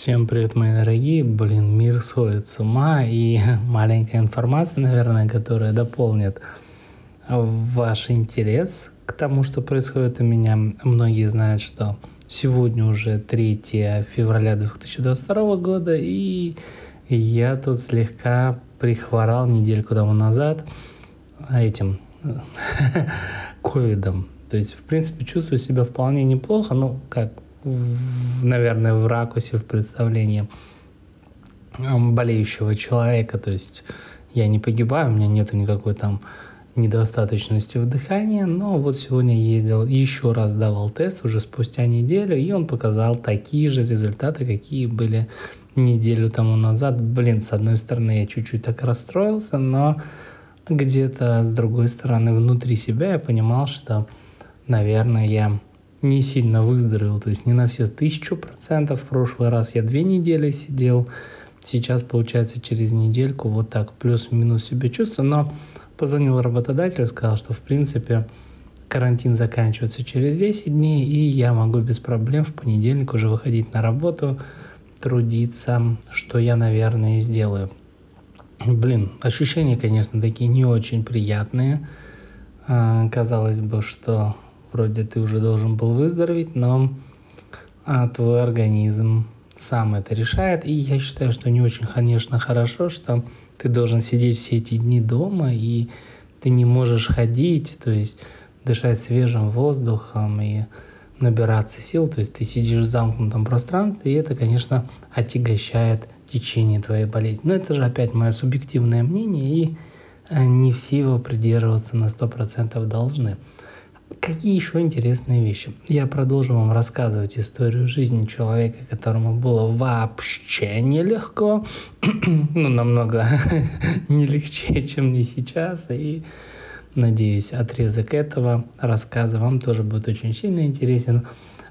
Всем привет, мои дорогие. Блин, мир сходит с ума. И маленькая информация, наверное, которая дополнит ваш интерес к тому, что происходит у меня. Многие знают, что сегодня уже 3 февраля 2022 года, и я тут слегка прихворал недельку тому назад этим ковидом. То есть, в принципе, чувствую себя вполне неплохо, ну, как, наверное, в ракурсе, в представлении болеющего человека. То есть я не погибаю, у меня нету никакой там недостаточности в дыхании. Но вот сегодня ездил, еще раз давал тест уже спустя неделю, и он показал такие же результаты, какие были неделю тому назад. Блин, с одной стороны, я чуть-чуть так расстроился, но где-то с другой стороны, внутри себя я понимал, что, наверное, я не сильно выздоровел, то есть не на все 1000%. В прошлый раз я 2 недели сидел, сейчас, получается, через недельку вот так плюс-минус себя чувствую. Но позвонил работодатель, сказал, что, в принципе, карантин заканчивается через 10 дней, и я могу без проблем в понедельник уже выходить на работу, трудиться, что я, наверное, и сделаю. Блин, ощущения, конечно, такие не очень приятные. Казалось бы, что вроде ты уже должен был выздороветь, но твой организм сам это решает. И я считаю, что не очень, конечно, хорошо, что ты должен сидеть все эти дни дома, и ты не можешь ходить, то есть дышать свежим воздухом и набираться сил. То есть ты сидишь в замкнутом пространстве, и это, конечно, отягощает течение твоей болезни. Но это же опять мое субъективное мнение, и не все его придерживаться на 100% должны. Какие еще интересные вещи? Я продолжу вам рассказывать историю жизни человека, которому было вообще нелегко. Ну, намного не легче, чем мне сейчас. И, надеюсь, отрезок этого рассказа вам тоже будет очень сильно интересен.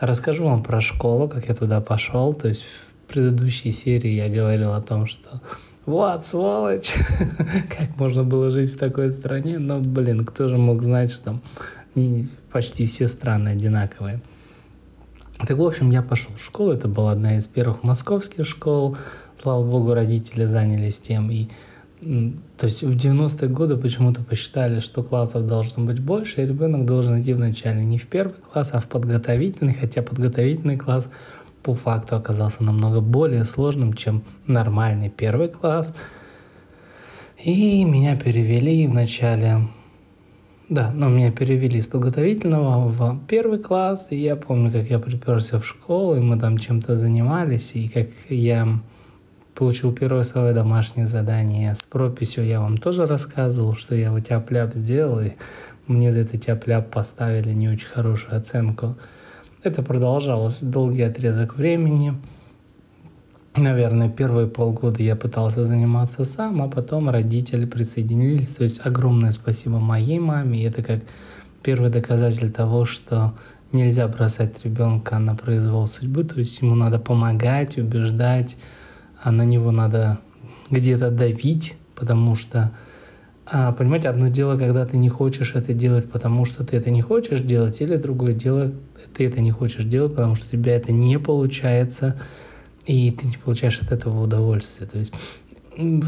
Расскажу вам про школу, как я туда пошел. То есть в предыдущей серии я говорил о том, что вот, сволочь, как можно было жить в такой стране. Но, блин, кто же мог знать, что и почти все страны одинаковые. Так, в общем, я пошел в школу. Это была одна из первых московских школ. Слава богу, родители занялись тем. И, то есть в 90-е годы почему-то посчитали, что классов должно быть больше, и ребенок должен идти вначале не в первый класс, а в подготовительный. Хотя подготовительный класс по факту оказался намного более сложным, чем нормальный первый класс. И меня перевели вначале... Да, но меня перевели из подготовительного в первый класс, и я помню, как я приперся в школу, и мы там чем-то занимались, и как я получил первое свое домашнее задание с прописью, я вам тоже рассказывал, что я вот тяп-ляп сделал, и мне за это тяп-ляп поставили не очень хорошую оценку. Это продолжалось долгий отрезок времени. Наверное, первые полгода я пытался заниматься сам, а потом родители присоединились. То есть огромное спасибо моей маме. И это как первый доказатель того, что нельзя бросать ребенка на произвол судьбы. То есть ему надо помогать, убеждать, а на него надо где-то давить. Потому что, понимаете, одно дело, когда ты не хочешь это делать, потому что ты это не хочешь делать, или другое дело, ты это не хочешь делать, потому что у тебя это не получается, и ты не получаешь от этого удовольствия. То есть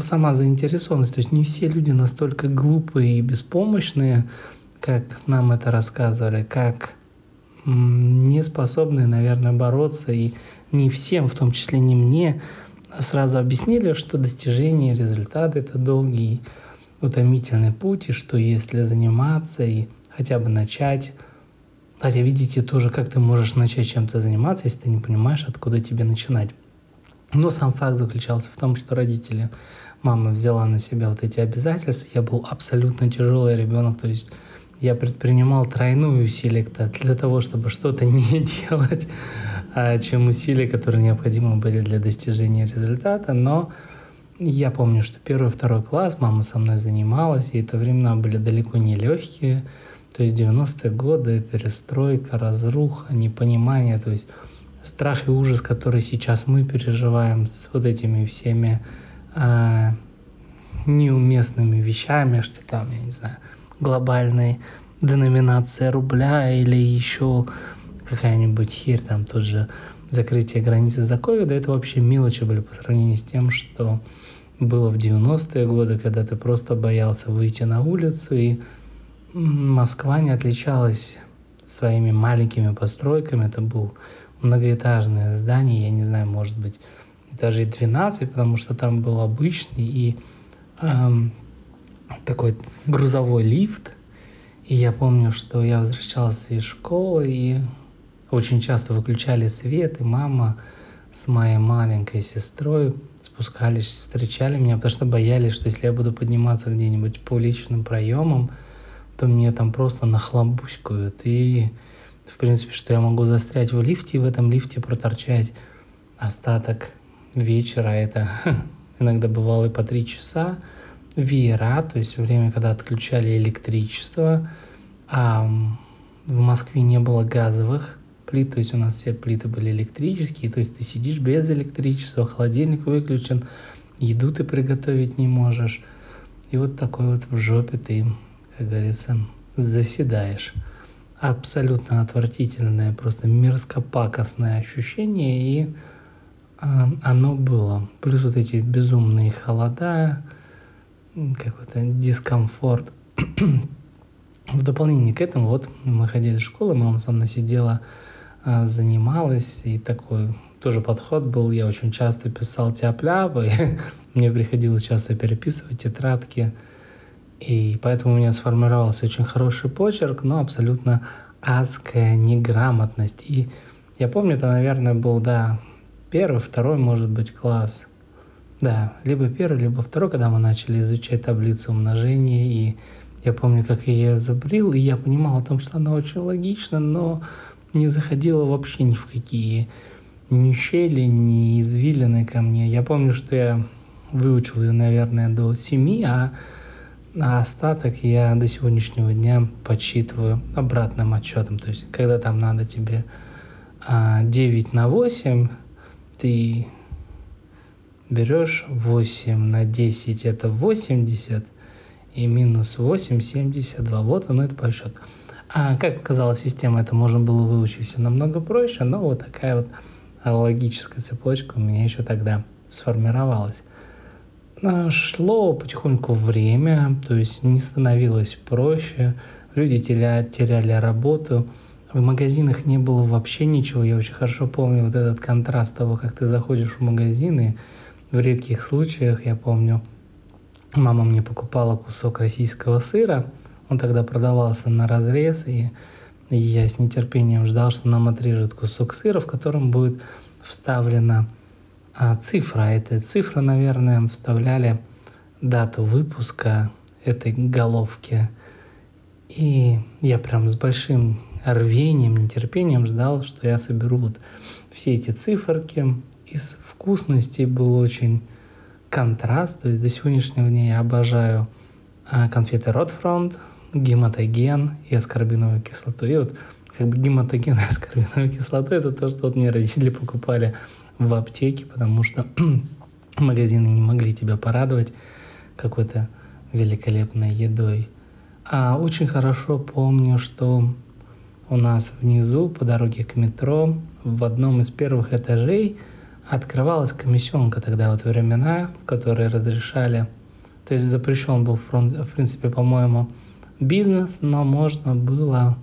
сама заинтересованность. То есть не все люди настолько глупые и беспомощные, как нам это рассказывали, как не способные, наверное, бороться. И не всем, в том числе не мне, сразу объяснили, что достижение результата — это долгий утомительный путь, и что если заниматься и хотя бы начать... Кстати, видите тоже, как ты можешь начать чем-то заниматься, если ты не понимаешь, откуда тебе начинать. Но сам факт заключался в том, что родители, мама взяла на себя вот эти обязательства. Я был абсолютно тяжелый ребенок, то есть я предпринимал тройную усилие для того, чтобы что-то не делать, чем усилия, которые необходимы были для достижения результата. Но я помню, что 1-2 класс мама со мной занималась, и это времена были далеко не легкие. То есть 90-е годы, перестройка, разруха, непонимание, то есть страх и ужас, который сейчас мы переживаем с вот этими всеми неуместными вещами, что там, я не знаю, глобальная деноминация рубля или еще какая-нибудь херь, там тот же закрытие границы за ковида, это вообще мелочи были по сравнению с тем, что было в 90-е годы, когда ты просто боялся выйти на улицу, и Москва не отличалась своими маленькими постройками. Это было многоэтажное здание, я не знаю, может быть, этажей 12, потому что там был обычный и такой грузовой лифт. И я помню, что я возвращался из школы, и очень часто выключали свет, и мама с моей маленькой сестрой спускались, встречали меня, потому что боялись, что если я буду подниматься где-нибудь по личным проемам, то мне там просто нахлобучкают. И, в принципе, что я могу застрять в лифте и в этом лифте проторчать остаток вечера. Это иногда бывало и по 3 часа. Веера, то есть время, когда отключали электричество. А в Москве не было газовых плит, то есть у нас все плиты были электрические, то есть ты сидишь без электричества, холодильник выключен, еду ты приготовить не можешь. И вот такой вот в жопе ты, как говорится, заседаешь. Абсолютно отвратительное, просто мерзко-пакостное ощущение, и оно было. Плюс вот эти безумные холода, какой-то дискомфорт. В дополнение к этому, вот мы ходили в школу, мама со мной сидела, занималась, и такой тоже подход был. Я очень часто писал тяп-ляпы, мне приходилось часто переписывать тетрадки, и поэтому у меня сформировался очень хороший почерк, но абсолютно адская неграмотность. И я помню, это, наверное, был, первый, второй, может быть, класс. Либо первый, либо второй, когда мы начали изучать таблицу умножения, и я помню, как я ее зубрил, и я понимал о том, что она очень логична, но не заходила вообще ни в какие ни щели, ни извилины ко мне. Я помню, что я выучил ее, наверное, до 7, а остаток я до сегодняшнего дня подсчитываю обратным отчетом. То есть, когда там надо тебе 9 на 8, ты берешь 8 на 10, это 80, и минус 8, 72. Вот он, это подсчет. А как показала система, это можно было выучить все намного проще, но вот такая вот логическая цепочка у меня еще тогда сформировалась. Шло потихоньку время, то есть не становилось проще, люди теряли работу, в магазинах не было вообще ничего. Я очень хорошо помню вот этот контраст того, как ты заходишь в магазины. В редких случаях, я помню, мама мне покупала кусок российского сыра, он тогда продавался на разрез, и я с нетерпением ждал, что нам отрежут кусок сыра, в котором будет вставлена цифра. Эта цифра, наверное, вставляли дату выпуска этой головки. И я прям с большим рвением, нетерпением ждал, что я соберу вот все эти циферки. Из вкусностей был очень контраст. То есть до сегодняшнего дня я обожаю конфеты Ротфронт, гематоген и аскорбиновую кислоту. И вот как бы гематоген и аскорбиновую кислоту — это то, что вот мне родители покупали в аптеке, потому что магазины не могли тебя порадовать какой-то великолепной едой. А очень хорошо помню, что у нас внизу по дороге к метро в одном из первых этажей открывалась комиссионка, тогда вот времена, в которые разрешали, то есть запрещен был, в принципе, по-моему, бизнес, но можно было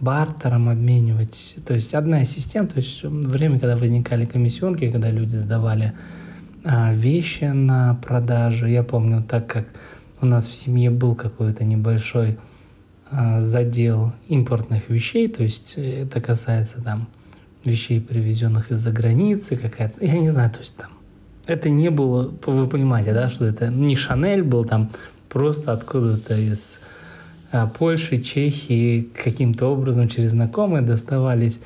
бартером обменивать, то есть одна из систем, то есть время, когда возникали комиссионки, когда люди сдавали вещи на продажу. Я помню, так как у нас в семье был какой-то небольшой задел импортных вещей, то есть это касается там вещей, привезенных из-за границы, какая-то, я не знаю, то есть там это не было, вы понимаете, что это не Шанель был там просто откуда-то из Польши, Чехии, каким-то образом через знакомые доставались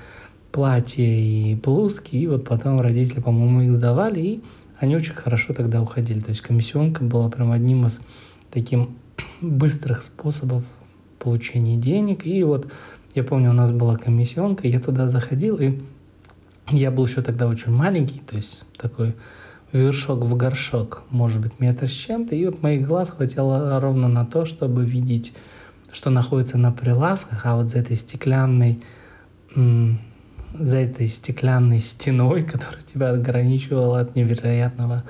платья и блузки, и вот потом родители, по-моему, их сдавали, и они очень хорошо тогда уходили. То есть комиссионка была прям одним из таких быстрых способов получения денег. И вот я помню, у нас была комиссионка, я туда заходил, и я был еще тогда очень маленький, то есть такой вершок в горшок, может быть, метр с чем-то, и вот моих глаз хватило ровно на то, чтобы видеть, что находится на прилавках, а вот за этой стеклянной за этой стеклянной стеной, которая тебя ограничивала от невероятного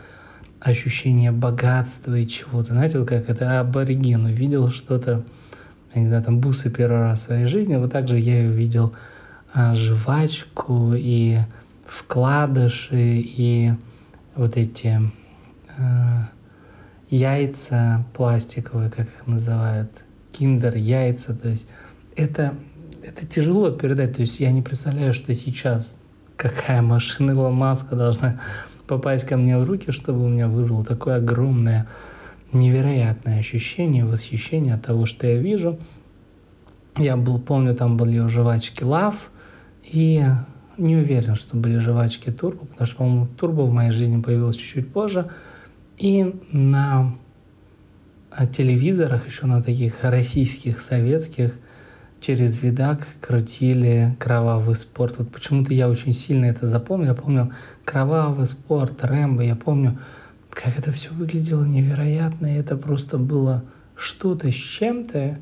ощущения богатства и чего-то. Знаете, вот как это абориген увидел что-то, я не знаю, там бусы первый раз в своей жизни, вот так же я и увидел жвачку и вкладыши и вот эти яйца пластиковые, как их называют, киндер-яйца, то есть это тяжело передать, то есть я не представляю, что сейчас какая машина Илона Маска должна попасть ко мне в руки, чтобы у меня вызвало такое огромное, невероятное ощущение, восхищение от того, что я вижу. Я помню, там были жвачки Лав, и не уверен, что были жвачки Турбо, потому что, по-моему, Турбо в моей жизни появилось чуть-чуть позже. И на телевизорах, еще на таких российских, советских, через видак крутили «Кровавый спорт». Вот почему-то я очень сильно это запомнил. Я помнил «Кровавый спорт», «Рэмбо». Я помню, как это все выглядело невероятно. И это просто было что-то с чем-то.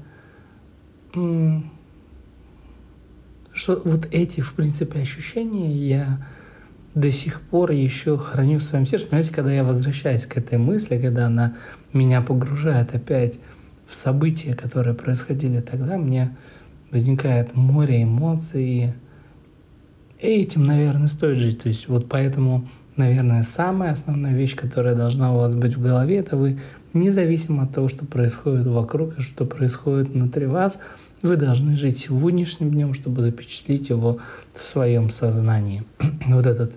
Что вот эти, в принципе, ощущения я до сих пор еще храню в своем сердце. Понимаете, когда я возвращаюсь к этой мысли, когда она меня погружает опять в события, которые происходили тогда, мне возникает море эмоций, и этим, наверное, стоит жить. То есть вот поэтому, наверное, самая основная вещь, которая должна у вас быть в голове, это вы, независимо от того, что происходит вокруг и что происходит внутри вас, вы должны жить сегодняшним днем, чтобы запечатлеть его в своем сознании. Вот это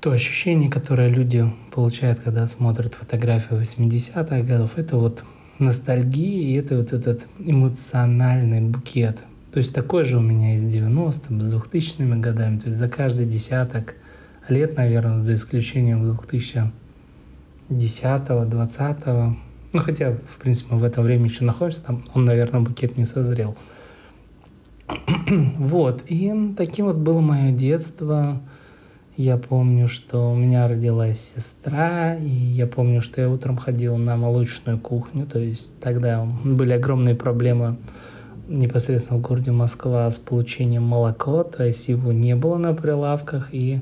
то ощущение, которое люди получают, когда смотрят фотографии 80-х годов, это вот ностальгия, и это вот этот эмоциональный букет. То есть такой же у меня и с 90-м, с 2000-ми годами. То есть за каждый десяток лет, наверное, за исключением 2010-го, 2020-го, ну хотя, в принципе, мы в это время еще находимся, там он, наверное, букет не созрел. Вот, и таким вот было мое детство. Я помню, что у меня родилась сестра, и я помню, что я утром ходил на молочную кухню, то есть тогда были огромные проблемы непосредственно в городе Москва с получением молока, то есть его не было на прилавках, и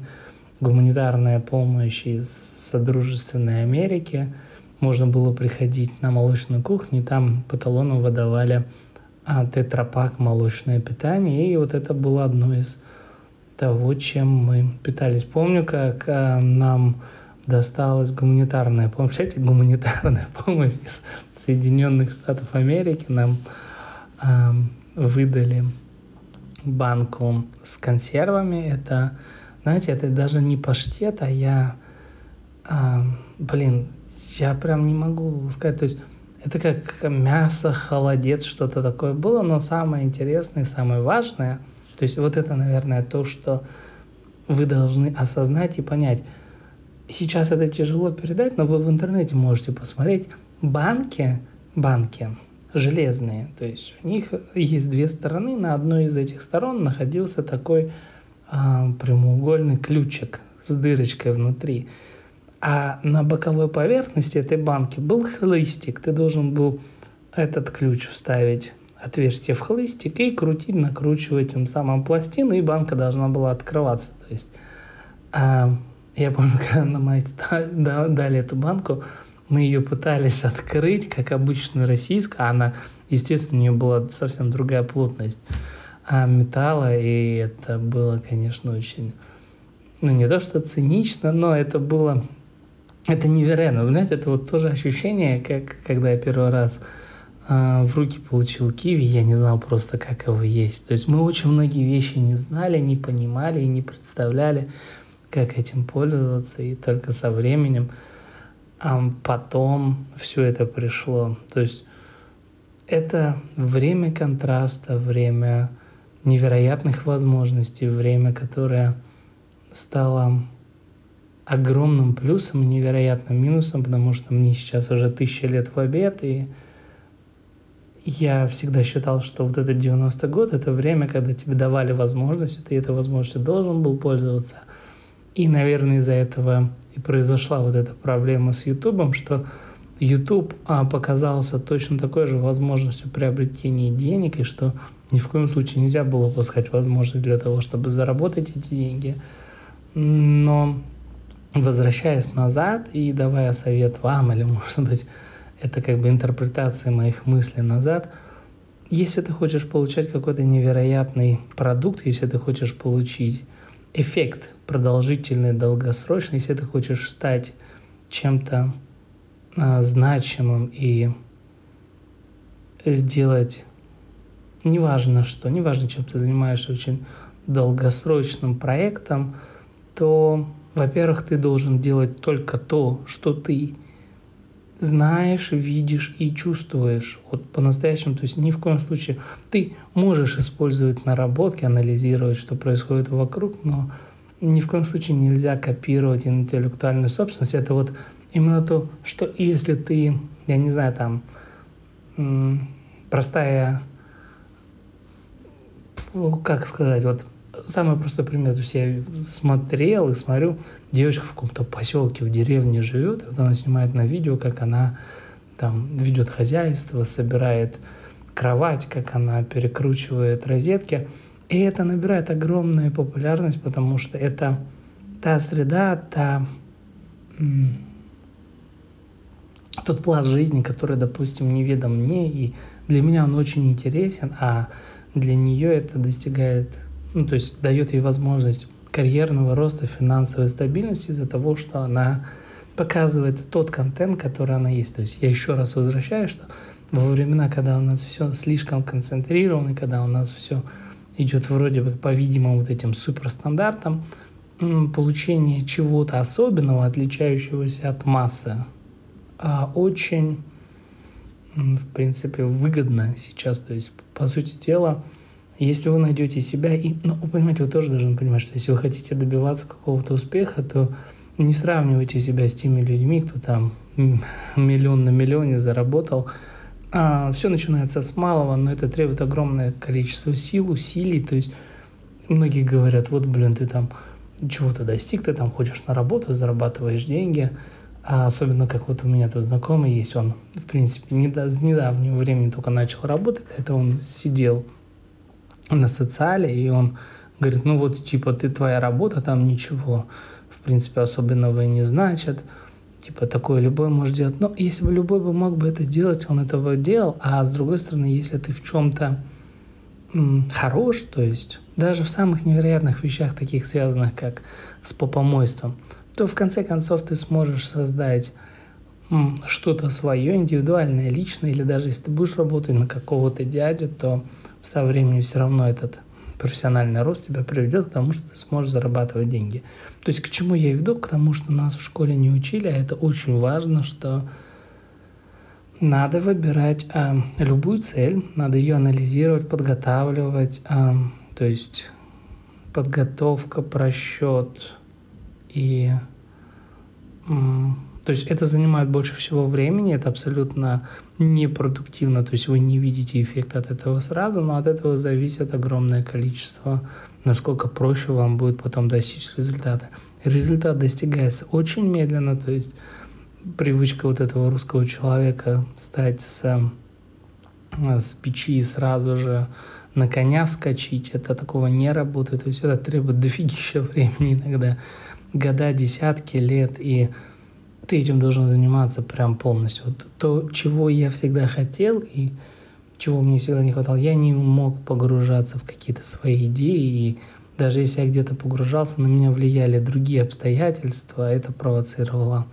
гуманитарная помощь из Содружественной Америки, можно было приходить на молочную кухню, и там по талону выдавали тетрапак молочное питание, и вот это было одно из того, чем мы питались. Помню, как нам досталась гуманитарная помощь. Кстати, гуманитарная помощь из Соединенных Штатов Америки. Нам выдали банку с консервами. Это, знаете, это даже не паштет, а я... я прям не могу сказать. То есть это как мясо, холодец, что-то такое было. Но самое интересное, самое важное... То есть вот это, наверное, то, что вы должны осознать и понять. Сейчас это тяжело передать, но вы в интернете можете посмотреть банки железные. То есть у них есть две стороны. На одной из этих сторон находился такой прямоугольный ключик с дырочкой внутри. А на боковой поверхности этой банки был хлыстик. Ты должен был этот ключ вставить отверстие в хлыстик и крутить, накручивать тем самым пластину, и банка должна была открываться. То есть я помню, когда нам дали эту банку, мы ее пытались открыть, как обычную российскую, а она, естественно, у нее была совсем другая плотность металла, и это было, конечно, очень, не то что цинично, но это было, это невероятно, понимаете, это вот тоже ощущение, как когда я первый раз в руки получил киви, я не знал просто, как его есть. То есть мы очень многие вещи не знали, не понимали и не представляли, как этим пользоваться, и только со временем потом все это пришло. То есть это время контраста, время невероятных возможностей, время, которое стало огромным плюсом и невероятным минусом, потому что мне сейчас уже 1000 лет в обед, и я всегда считал, что вот этот 90-й год — это время, когда тебе давали возможность, и ты этой возможностью должен был пользоваться. И, наверное, из-за этого и произошла вот эта проблема с Ютубом, что Ютуб показался точно такой же возможностью приобретения денег, и что ни в коем случае нельзя было упускать возможность для того, чтобы заработать эти деньги. Но возвращаясь назад и давая совет вам, или, может быть, это как бы интерпретация моих мыслей назад, если ты хочешь получать какой-то невероятный продукт, если ты хочешь получить эффект продолжительный, долгосрочный, если ты хочешь стать чем-то значимым и сделать, неважно что, неважно, чем ты занимаешься, очень долгосрочным проектом, то, во-первых, ты должен делать только то, что ты знаешь, видишь и чувствуешь. Вот по-настоящему, то есть ни в коем случае ты можешь использовать наработки, анализировать, что происходит вокруг, но ни в коем случае нельзя копировать интеллектуальную собственность. Это вот именно то, что если ты, я не знаю, там, простая, как сказать, вот самый простой пример, то есть я смотрел и смотрю, девочка в каком-то поселке, в деревне живет, и вот она снимает на видео, как она там ведет хозяйство, собирает кровать, как она перекручивает розетки. И это набирает огромную популярность, потому что это та среда, тот пласт жизни, который, допустим, неведом мне, и для меня он очень интересен, а для нее это достигает, ну, то есть дает ей возможность карьерного роста, финансовой стабильности из-за того, что она показывает тот контент, который она есть. То есть я еще раз возвращаюсь, что во времена, когда у нас все слишком концентрировано, когда у нас все идет вроде бы по видимым вот этим суперстандартам, получение чего-то особенного, отличающегося от массы, очень, в принципе, выгодно сейчас. То есть, по сути дела, если вы найдете себя, вы понимаете, вы тоже должны понимать, что если вы хотите добиваться какого-то успеха, то не сравнивайте себя с теми людьми, кто там миллион на миллионе заработал. Все начинается с малого, но это требует огромное количество сил, усилий. То есть многие говорят, вот, блин, ты там чего-то достиг, ты там ходишь на работу, зарабатываешь деньги. А особенно, как вот у меня тут знакомый есть, он, в принципе, с недавнего времени только начал работать. Это он сидел на социале, и он говорит, ну вот, типа, твоя работа там ничего, в принципе, особенного и не значит. Типа, такое любой может делать. Но если бы любой бы мог бы это делать, он этого делал. А с другой стороны, если ты в чем-то хорош, то есть даже в самых невероятных вещах, таких связанных как с попомойством, то в конце концов ты сможешь создать что-то свое, индивидуальное, личное. Или даже если ты будешь работать на какого-то дядю, то со временем все равно этот профессиональный рост тебя приведет к тому, что ты сможешь зарабатывать деньги. То есть к чему я веду? К тому, что нас в школе не учили, а это очень важно, что надо выбирать любую цель, надо ее анализировать, подготавливать, то есть подготовка, просчет. И то есть это занимает больше всего времени, это абсолютно непродуктивно, то есть вы не видите эффекта от этого сразу, но от этого зависит огромное количество, насколько проще вам будет потом достичь результата. Результат достигается очень медленно, то есть привычка вот этого русского человека стать с печи и сразу же на коня вскочить, это такого не работает, то есть это требует дофигища времени иногда, года, десятки лет, и ты этим должен заниматься прям полностью. Вот то, чего я всегда хотел и чего мне всегда не хватало, я не мог погружаться в какие-то свои идеи, и даже если я где-то погружался, на меня влияли другие обстоятельства, это провоцировало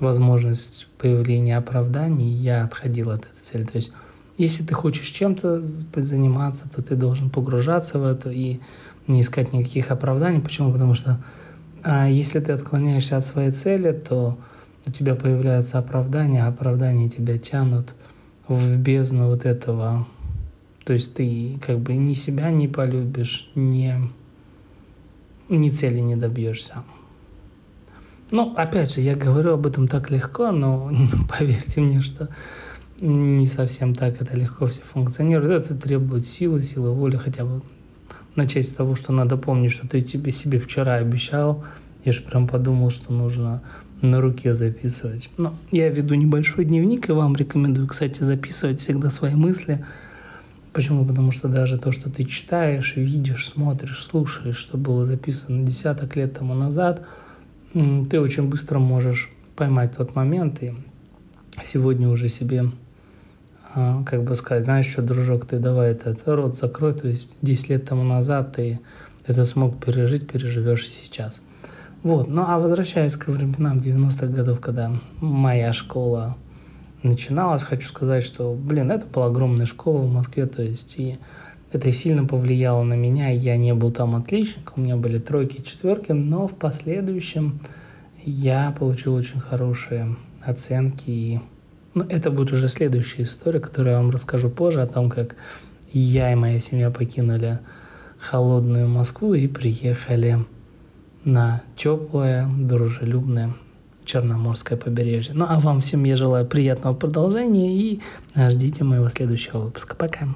возможность появления оправданий, и я отходил от этой цели. То есть если ты хочешь чем-то заниматься, то ты должен погружаться в это и не искать никаких оправданий. Почему? Потому что если ты отклоняешься от своей цели, то у тебя появляются оправдания, а оправдания тебя тянут в бездну вот этого. То есть ты как бы ни себя не полюбишь, ни цели не добьешься. Ну, опять же, я говорю об этом так легко, но поверьте мне, что не совсем так это легко все функционирует. Это требует силы воли хотя бы. Начать с того, что надо помнить, что ты себе вчера обещал. Я же прям подумал, что нужно на руке записывать. Но я веду небольшой дневник и вам рекомендую, кстати, записывать всегда свои мысли. Почему? Потому что даже то, что ты читаешь, видишь, смотришь, слушаешь, что было записано десяток лет тому назад, ты очень быстро можешь поймать тот момент и сегодня уже себе, как бы сказать, знаешь что, дружок, ты давай этот рот закрой, то есть 10 лет тому назад ты это смог пережить, переживешь и сейчас. Вот, ну а возвращаясь ко временам 90-х годов, когда моя школа начиналась, хочу сказать, что, это была огромная школа в Москве, то есть и это сильно повлияло на меня, я не был там отличником, у меня были тройки, четверки, но в последующем я получил очень хорошие оценки. И, это будет уже следующая история, которую я вам расскажу позже, о том, как я и моя семья покинули холодную Москву и приехали на теплое, дружелюбное Черноморское побережье. Ну а вам всем я желаю приятного продолжения и ждите моего следующего выпуска. Пока!